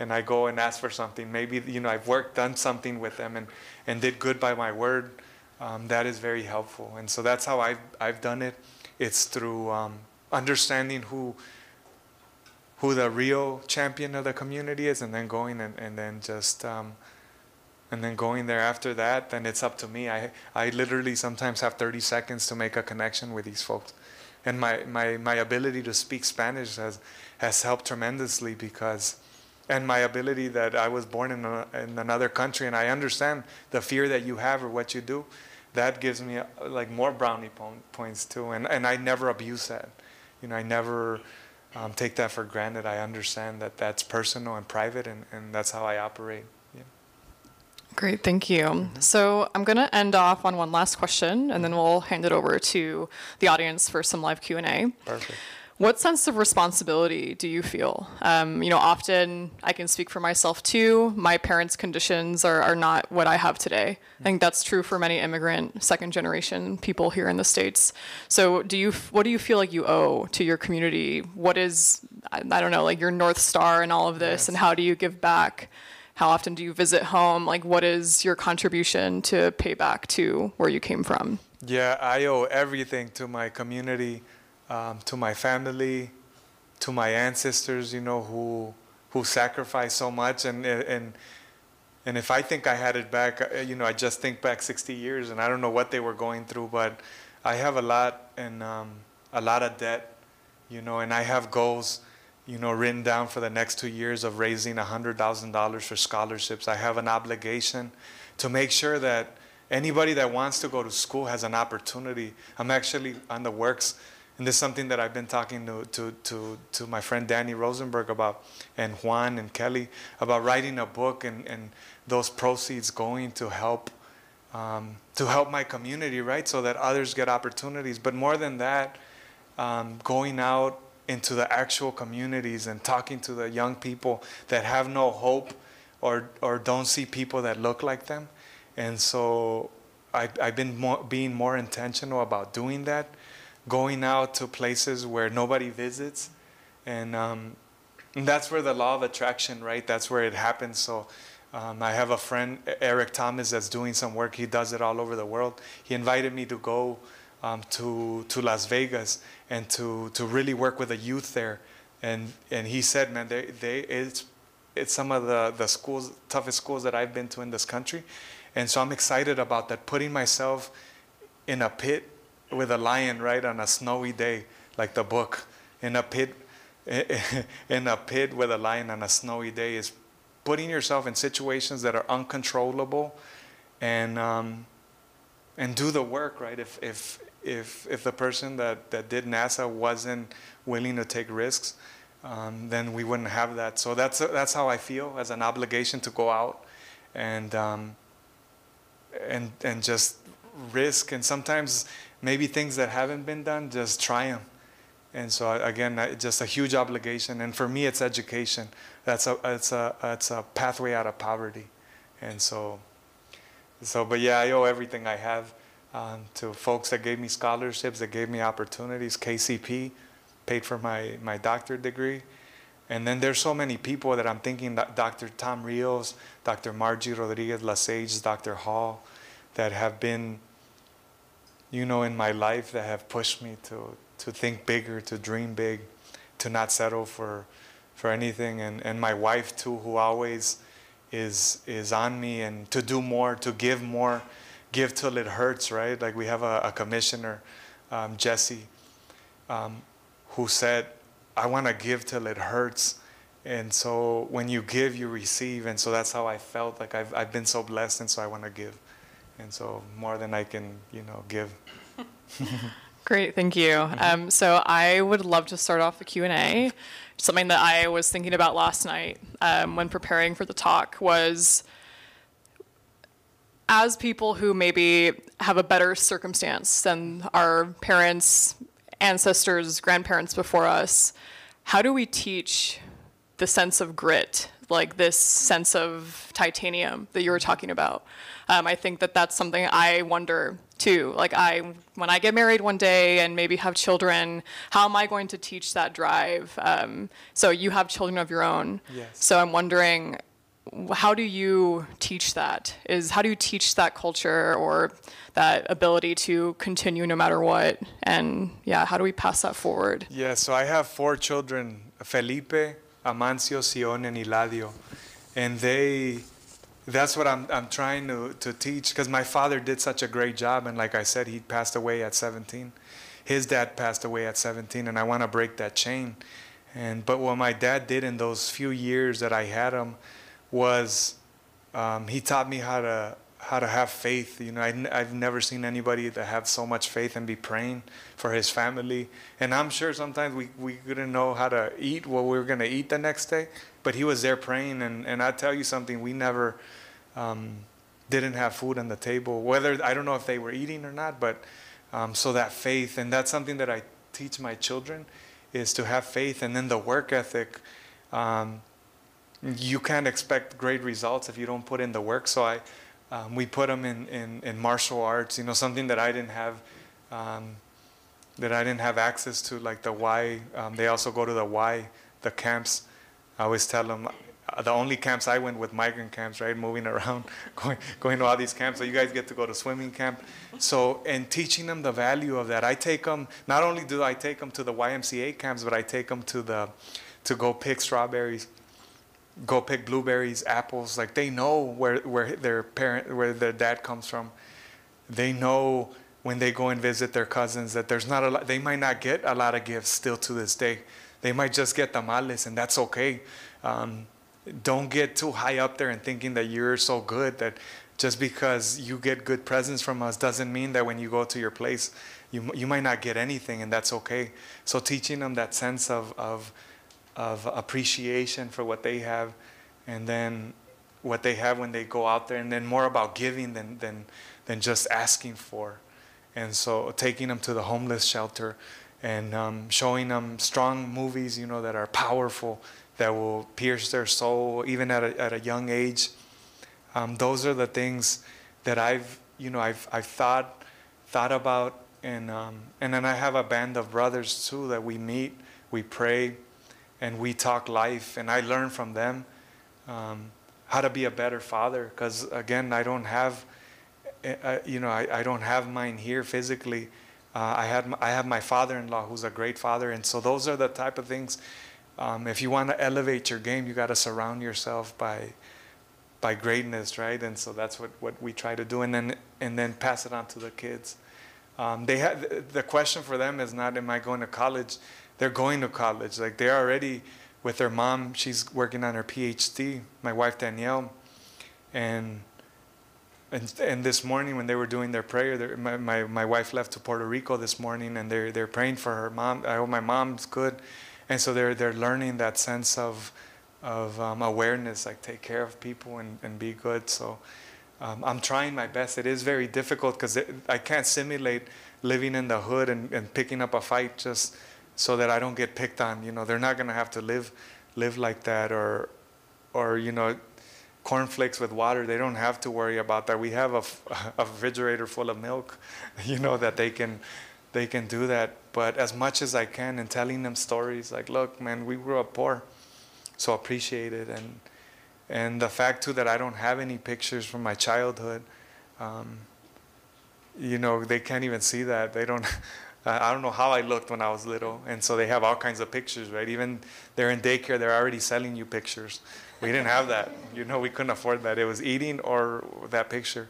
and I go and ask for something. Maybe, you know, I've done something with them and did good by my word. That is very helpful. And so that's how I've done it. It's through understanding who the real champion of the community is, and then going and then going there after that. Then it's up to me. I literally sometimes have 30 seconds to make a connection with these folks. And my ability to speak Spanish has helped tremendously, because, and my ability that I was born in another country, and I understand the fear that you have or what you do, that gives me like more brownie points too. And I never abuse that. You know, I never take that for granted. I understand that that's personal and private, and that's how I operate. Great, thank you. Mm-hmm. So I'm going to end off on one last question, and then we'll hand it over to the audience for some live Q&A. Perfect. What sense of responsibility do you feel? You know, often I can speak for myself too. My parents' conditions are not what I have today. Mm-hmm. I think that's true for many immigrant, second-generation people here in the States. So what do you feel like you owe to your community? What is, I don't know, like your North Star in all of this, yes. And how do you give back? How often do you visit home? Like, what is your contribution to pay back to where you came from? Yeah, I owe everything to my community, to my family, to my ancestors, you know, who sacrificed so much. And if I think I had it back, you know, I just think back 60 years, and I don't know what they were going through, but I have a lot, and a lot of debt, you know, and I have goals, you know, written down for the next 2 years of raising $100,000 for scholarships. I have an obligation to make sure that anybody that wants to go to school has an opportunity. I'm actually on the works, and this is something that I've been talking to my friend Danny Rosenberg about, and Juan and Kelly, about writing a book and those proceeds going to help my community, right, so that others get opportunities. But more than that, going out into the actual communities and talking to the young people that have no hope or don't see people that look like them. And so I've been being more intentional about doing that, going out to places where nobody visits. And that's where the law of attraction, right? That's where it happens. So I have a friend, Eric Thomas, that's doing some work. He does it all over the world. He invited me to go to Las Vegas and to really work with the youth there. And he said, man, it's some of the schools, toughest schools that I've been to in this country. And so I'm excited about that, putting myself in a pit with a lion, right, on a snowy day, like the book, in a pit with a lion on a snowy day, is putting yourself in situations that are uncontrollable, and do the work, right? If the person that did NASA wasn't willing to take risks, then we wouldn't have that. So that's how I feel, as an obligation to go out and just risk, and sometimes maybe things that haven't been done, just try them. And so again, just a huge obligation. And for me, it's education. That's a pathway out of poverty. And so, but yeah, I owe everything I have to folks that gave me scholarships, that gave me opportunities. KCP paid for my doctorate degree. And then there's so many people that I'm thinking, Dr. Tom Rios, Dr. Margie Rodriguez Lesage, Dr. Hall, that have been, you know, in my life, that have pushed me to think bigger, to dream big, to not settle for anything. And my wife too, who always is on me, and to do more, to give more, give till it hurts, right? Like, we have a commissioner, Jesse, who said, I want to give till it hurts. And so when you give, you receive. And so that's how I felt. Like, I've been so blessed, and so I want to give. And so more than I can, you know, give. Great, thank you. So I would love to start off the Q&A. Something that I was thinking about last night when preparing for the talk was, as people who maybe have a better circumstance than our parents, ancestors, grandparents before us, how do we teach the sense of grit, like this sense of titanium that you were talking about? I think that that's something I wonder too. Like, when I get married one day and maybe have children, how am I going to teach that drive? So you have children of your own. Yes. So I'm wondering, how do you teach that? How do you teach that culture, or that ability to continue no matter what? And yeah, how do we pass that forward? Yeah, so I have 4 children, Felipe, Amancio, Sion, and Eladio. And that's what I'm trying to teach, because my father did such a great job. And like I said, he passed away at 17. His dad passed away at 17, and I want to break that chain. But what my dad did in those few years that I had him was, he taught me how to have faith. You know, I've never seen anybody that have so much faith and be praying for his family. And I'm sure sometimes we couldn't know how to eat, what we were going to eat the next day, but he was there praying. And I tell you something, we never didn't have food on the table, whether, I don't know if they were eating or not, but so that faith, and that's something that I teach my children, is to have faith. And then the work ethic, you can't expect great results if you don't put in the work. So we put them in martial arts, you know, something that I didn't have, access to, like the Y. They also go to the Y, the camps. I always tell them, the only camps I went with migrant camps, right? Moving around, going to all these camps. So you guys get to go to swimming camp. So, and teaching them the value of that. I take them, not only do I take them to the YMCA camps, but I take them to go pick strawberries, go pick blueberries, apples. Like they know where their dad comes from. They know when they go and visit their cousins that there's not a lot, they might not get a lot of gifts still to this day. They might just get tamales, and that's okay. Don't get too high up there and thinking that you're so good that just because you get good presents from us doesn't mean that when you go to your place, you might not get anything, and that's okay. So teaching them that sense of appreciation for what they have, and then what they have when they go out there, and then more about giving than just asking for. And so taking them to the homeless shelter and showing them strong movies, you know, that are powerful, that will pierce their soul even at a young age. Those are the things that I've thought about, and then I have a band of brothers too that we meet, we pray, and we talk life, and I learn from them how to be a better father. Because again, I don't have, I don't have mine here physically. I have my father-in-law who's a great father, and so those are the type of things. If you want to elevate your game, you got to surround yourself by greatness, right? And so that's what we try to do, and then pass it on to the kids. The question for them is not, am I going to college? They're going to college. Like they're already with their mom. She's working on her PhD. My wife Danielle, and this morning when they were doing their prayer, my wife left to Puerto Rico this morning, and they're praying for her mom. I hope my mom's good. And so they're learning that sense of awareness, like take care of people and be good. So I'm trying my best. It is very difficult because I can't simulate living in the hood and picking up a fight just so that I don't get picked on. You know, they're not going to have to live like that or you know, cornflakes with water. They don't have to worry about that. We have a refrigerator full of milk, you know, that they can do that. But as much as I can, and telling them stories like, look, man, we grew up poor. So appreciate it, and the fact too that I don't have any pictures from my childhood, you know, they can't even see that. They don't. I don't know how I looked when I was little, and so they have all kinds of pictures, right? Even they're in daycare, they're already selling you pictures. We didn't have that, you know. We couldn't afford that. It was eating or that picture.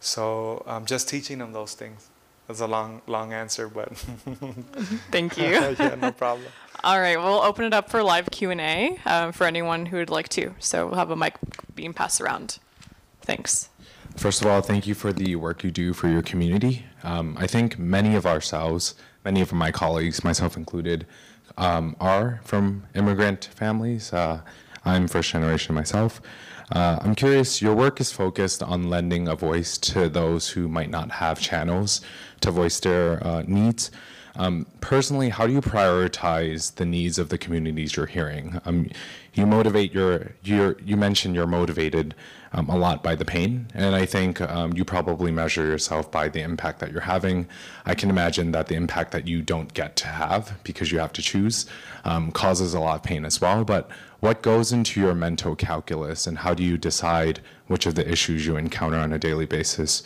So just teaching them those things. That's a long answer, but thank you. Yeah, no problem. All right, we'll open it up for live Q&A for anyone who would like to. So we'll have a mic being passed around. Thanks. First of all, thank you for the work you do for your community. I think many of ourselves, many of my colleagues, myself included, are from immigrant families. I'm first generation myself. I'm curious, your work is focused on lending a voice to those who might not have channels to voice their needs. Personally, how do you prioritize the needs of the communities you're hearing? You mentioned you're motivated a lot by the pain, and I think you probably measure yourself by the impact that you're having. I can imagine that the impact that you don't get to have because you have to choose causes a lot of pain as well, but what goes into your mental calculus, and how do you decide which of the issues you encounter on a daily basis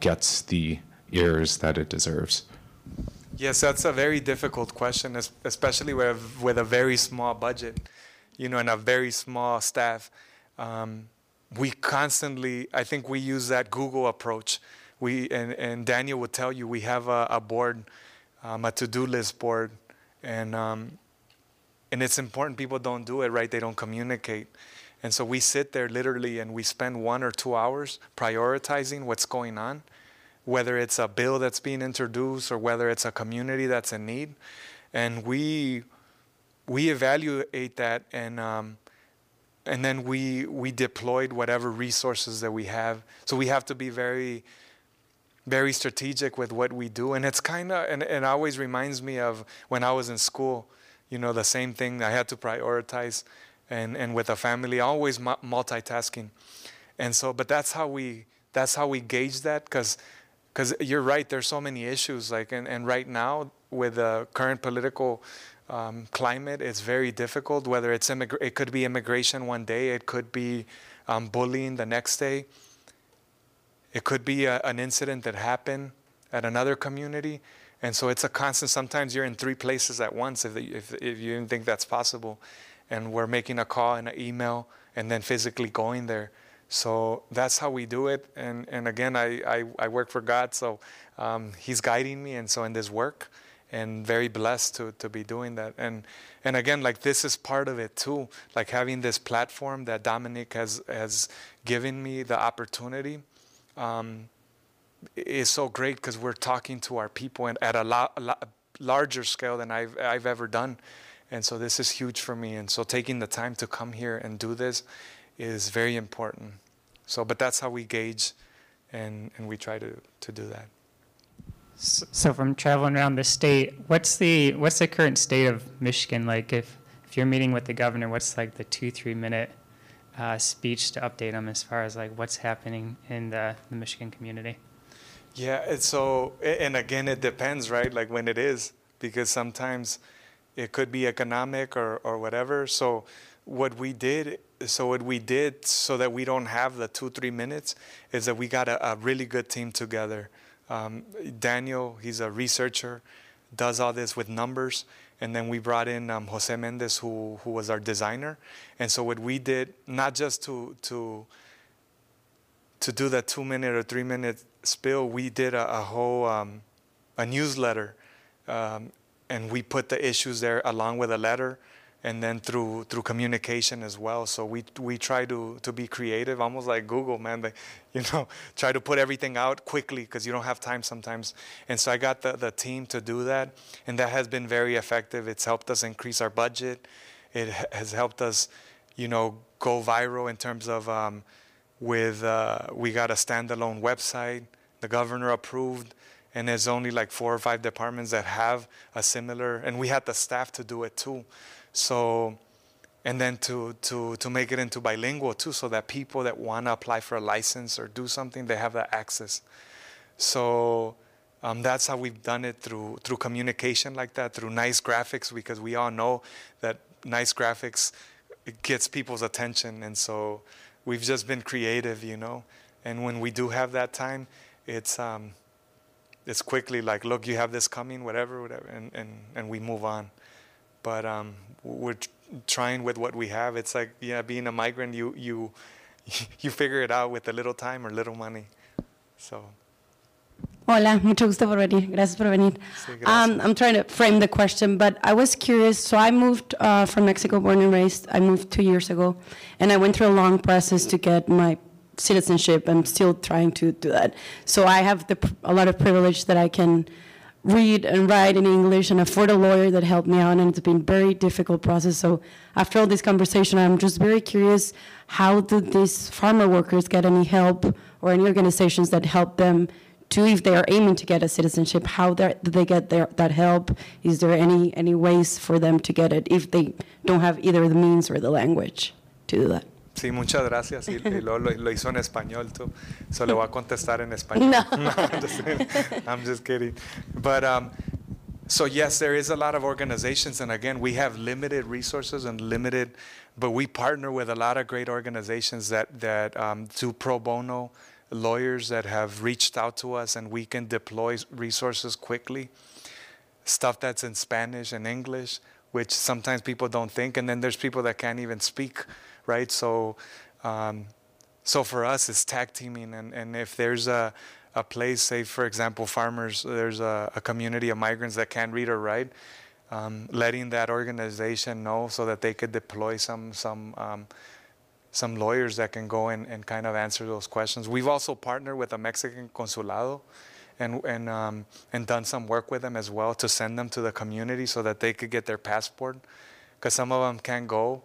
gets the ears that it deserves? Yes, that's a very difficult question, especially with a very small budget, you know, and a very small staff. We constantly, I think we use that Google approach. And Daniel would tell you, we have a board, a to-do list board, and it's important. People don't do it, right? They don't communicate. And so we sit there literally and we spend 1 or 2 hours prioritizing what's going on, whether it's a bill that's being introduced or whether it's a community that's in need. And we evaluate that, and then we deployed whatever resources that we have. So we have to be very, very strategic with what we do. And it's kind of, and it always reminds me of when I was in school, you know, the same thing. I had to prioritize, and with a family, always multitasking. And so, but that's how we gauge that, because you're right, there's so many issues, like, and right now with the current political climate is very difficult, whether it's it could be immigration one day, it could be bullying the next day, it could be an incident that happened at another community. And so it's a constant. Sometimes you're in three places at once if you didn't think that's possible. And we're making a call and an email and then physically going there. So that's how we do it. And again, I work for God, so he's guiding me, and so in this work, and very blessed to be doing that. And again, like, this is part of it too, like having this platform that Dominique has given me the opportunity. Is so great because we're talking to our people and at a larger scale than I've ever done. And so this is huge for me. And so taking the time to come here and do this is very important. So, but that's how we gauge, and we try to do that. So from traveling around the state, what's the current state of Michigan? Like, if you're meeting with the governor, what's like the 2-3 minute speech to update them as far as like what's happening in the Michigan community? Yeah, and again, it depends, right? Like when it is, because sometimes it could be economic or whatever. So what we did so that we don't have the 2-3 minutes is that we got a really good team together. Daniel, he's a researcher, does all this with numbers. And then we brought in Jose Mendez, who was our designer. And so what we did, not just to do that 2-minute or 3-minute spill, we did a whole a newsletter, and we put the issues there along with a letter, and then through communication as well. So we try to be creative, almost like Google, man. Like, you know, try to put everything out quickly because you don't have time sometimes. And so I got the team to do that, and that has been very effective. It's helped us increase our budget. It has helped us, you know, go viral in terms of we got a standalone website. The governor approved, and there's only like 4 or 5 departments that have a similar, and we had the staff to do it too. So, and then to make it into bilingual too, so that people that want to apply for a license or do something, they have that access. So that's how we've done it, through communication like that, through nice graphics, because we all know that nice graphics, it gets people's attention. And so we've just been creative, you know. And when we do have that time, it's quickly like, look, you have this coming, whatever, and we move on. But we're trying with what we have. It's like, yeah, being a migrant, you figure it out with a little time or little money. So. Hola, mucho gusto por venir. Gracias por venir. Sí, gracias. I'm trying to frame the question, but I was curious. So I moved from Mexico, born and raised. I moved 2 years ago, and I went through a long process to get my citizenship. I'm still trying to do that. So I have a lot of privilege that I can read and write in English and afford a lawyer that helped me out, and it's been a very difficult process. So after all this conversation, I'm just very curious, how do these farmer workers get any help or any organizations that help them to, if they are aiming to get a citizenship, how do they get that help? Is there any ways for them to get it if they don't have either the means or the language to do that? Sí, muchas gracias. Y lo hizo en español, too. So le voy a contestar en español. No. No, I'm just kidding. But so yes, there is a lot of organizations, and again, we have limited resources and limited, but we partner with a lot of great organizations that do pro bono, lawyers that have reached out to us, and we can deploy resources quickly. Stuff that's in Spanish and English, which sometimes people don't think, and then there's people that can't even speak, right? So so for us, it's tag teaming, and if there's a place, say for example, farmers, there's a community of migrants that can't read or write, letting that organization know so that they could deploy some lawyers that can go and kind of answer those questions. We've also partnered with a Mexican consulado and done some work with them as well to send them to the community so that they could get their passport, because some of them can't go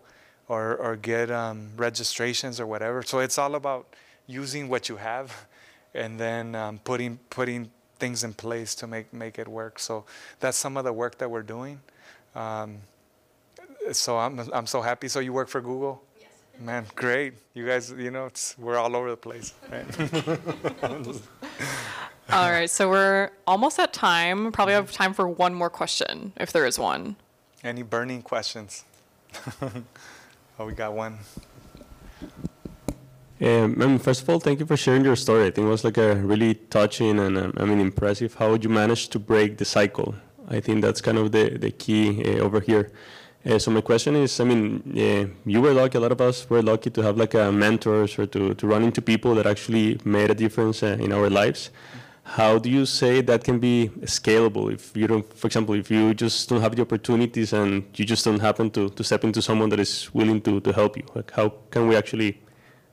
or get registrations or whatever. So it's all about using what you have and then putting things in place to make it work. So that's some of the work that we're doing. So I'm so happy. So you work for Google? Yes. Man, great. You guys, you know, we're all over the place. Right? All right, so we're almost at time. Probably have time for one more question, if there is one. Any burning questions? Oh, we got one. First of all, thank you for sharing your story. I think it was like a really touching and impressive how you managed to break the cycle. I think that's kind of the key over here. So my question is, you were lucky, a lot of us were lucky to have like mentors or to run into people that actually made a difference in our lives. How do you say that can be scalable if you don't, for example, if you just don't have the opportunities and you just don't happen to step into someone that is willing to help you? Like, how can we actually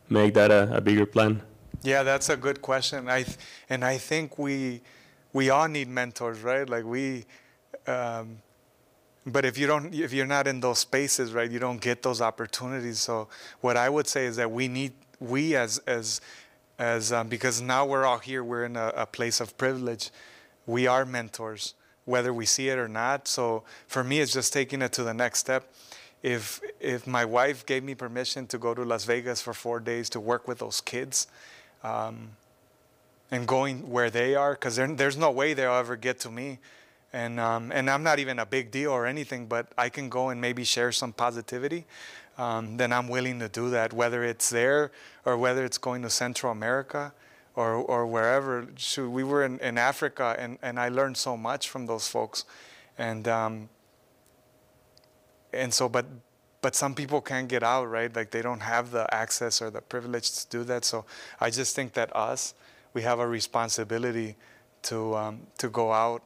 make that a bigger plan? Yeah, that's a good question. I think we all need mentors, right? Like but if you're not in those spaces, right, you don't get those opportunities. So what I would say is that we, because now we're all here, we're in a place of privilege. We are mentors, whether we see it or not. So for me, it's just taking it to the next step. If my wife gave me permission to go to Las Vegas for 4 days to work with those kids, and going where they are, because there's no way they'll ever get to me. And I'm not even a big deal or anything, but I can go and maybe share some positivity, then I'm willing to do that, whether it's there or whether it's going to Central America or wherever. Shoot, we were in Africa, and I learned so much from those folks. But some people can't get out, right? Like, they don't have the access or the privilege to do that. So I just think that we have a responsibility to go out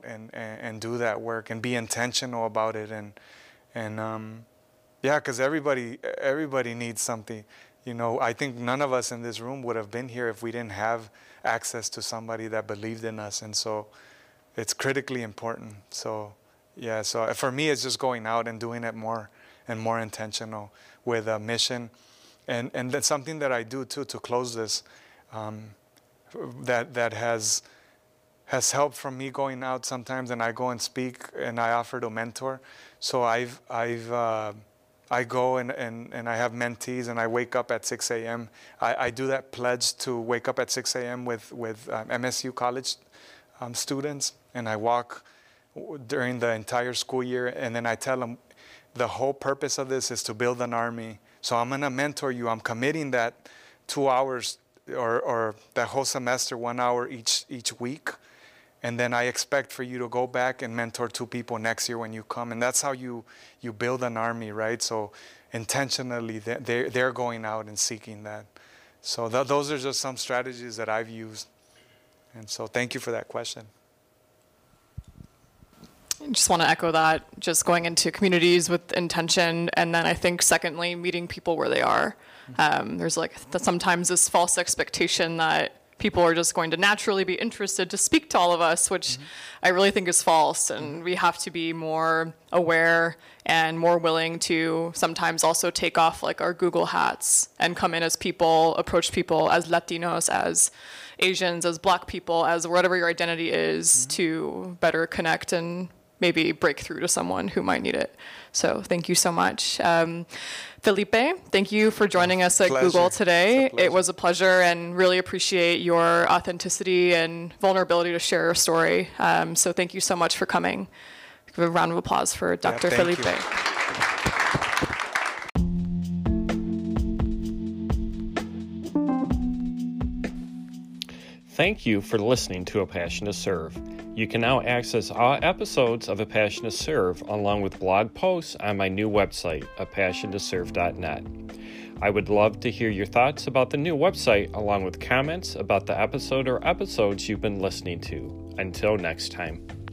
and do that work and be intentional about it and because everybody needs something. You know, I think none of us in this room would have been here if we didn't have access to somebody that believed in us, and so it's critically important. So yeah, so for me, it's just going out and doing it more and more intentional with a mission, and that's something that I do too to close this. That has helped from me going out sometimes, and I go and speak, and I offer to mentor. So I go and I have mentees, and I wake up at 6 a.m. I do that pledge to wake up at 6 a.m. with MSU college students, and I walk during the entire school year, and then I tell them the whole purpose of this is to build an army. So I'm gonna mentor you. I'm committing that 2 hours or that whole semester, 1 hour each week. And then I expect for you to go back and mentor 2 people next year when you come. And that's how you build an army, right? So intentionally, they're going out and seeking that. So those are just some strategies that I've used. And so thank you for that question. I just want to echo that, just going into communities with intention. And then I think, secondly, meeting people where they are. There's like sometimes this false expectation that people are just going to naturally be interested to speak to all of us, which I really think is false. And we have to be more aware and more willing to sometimes also take off like our Google hats and come in as people, approach people as Latinos, as Asians, as Black people, as whatever your identity is, to better connect and maybe break through to someone who might need it. So thank you so much. Felipe, thank you for joining us at Google today. It was a pleasure, and really appreciate your authenticity and vulnerability to share your story. So thank you so much for coming. Give a round of applause for Dr. Felipe. Thank you for listening to A Passion to Serve. You can now access all episodes of A Passion to Serve along with blog posts on my new website, apassiontoserve.net. I would love to hear your thoughts about the new website along with comments about the episode or episodes you've been listening to. Until next time.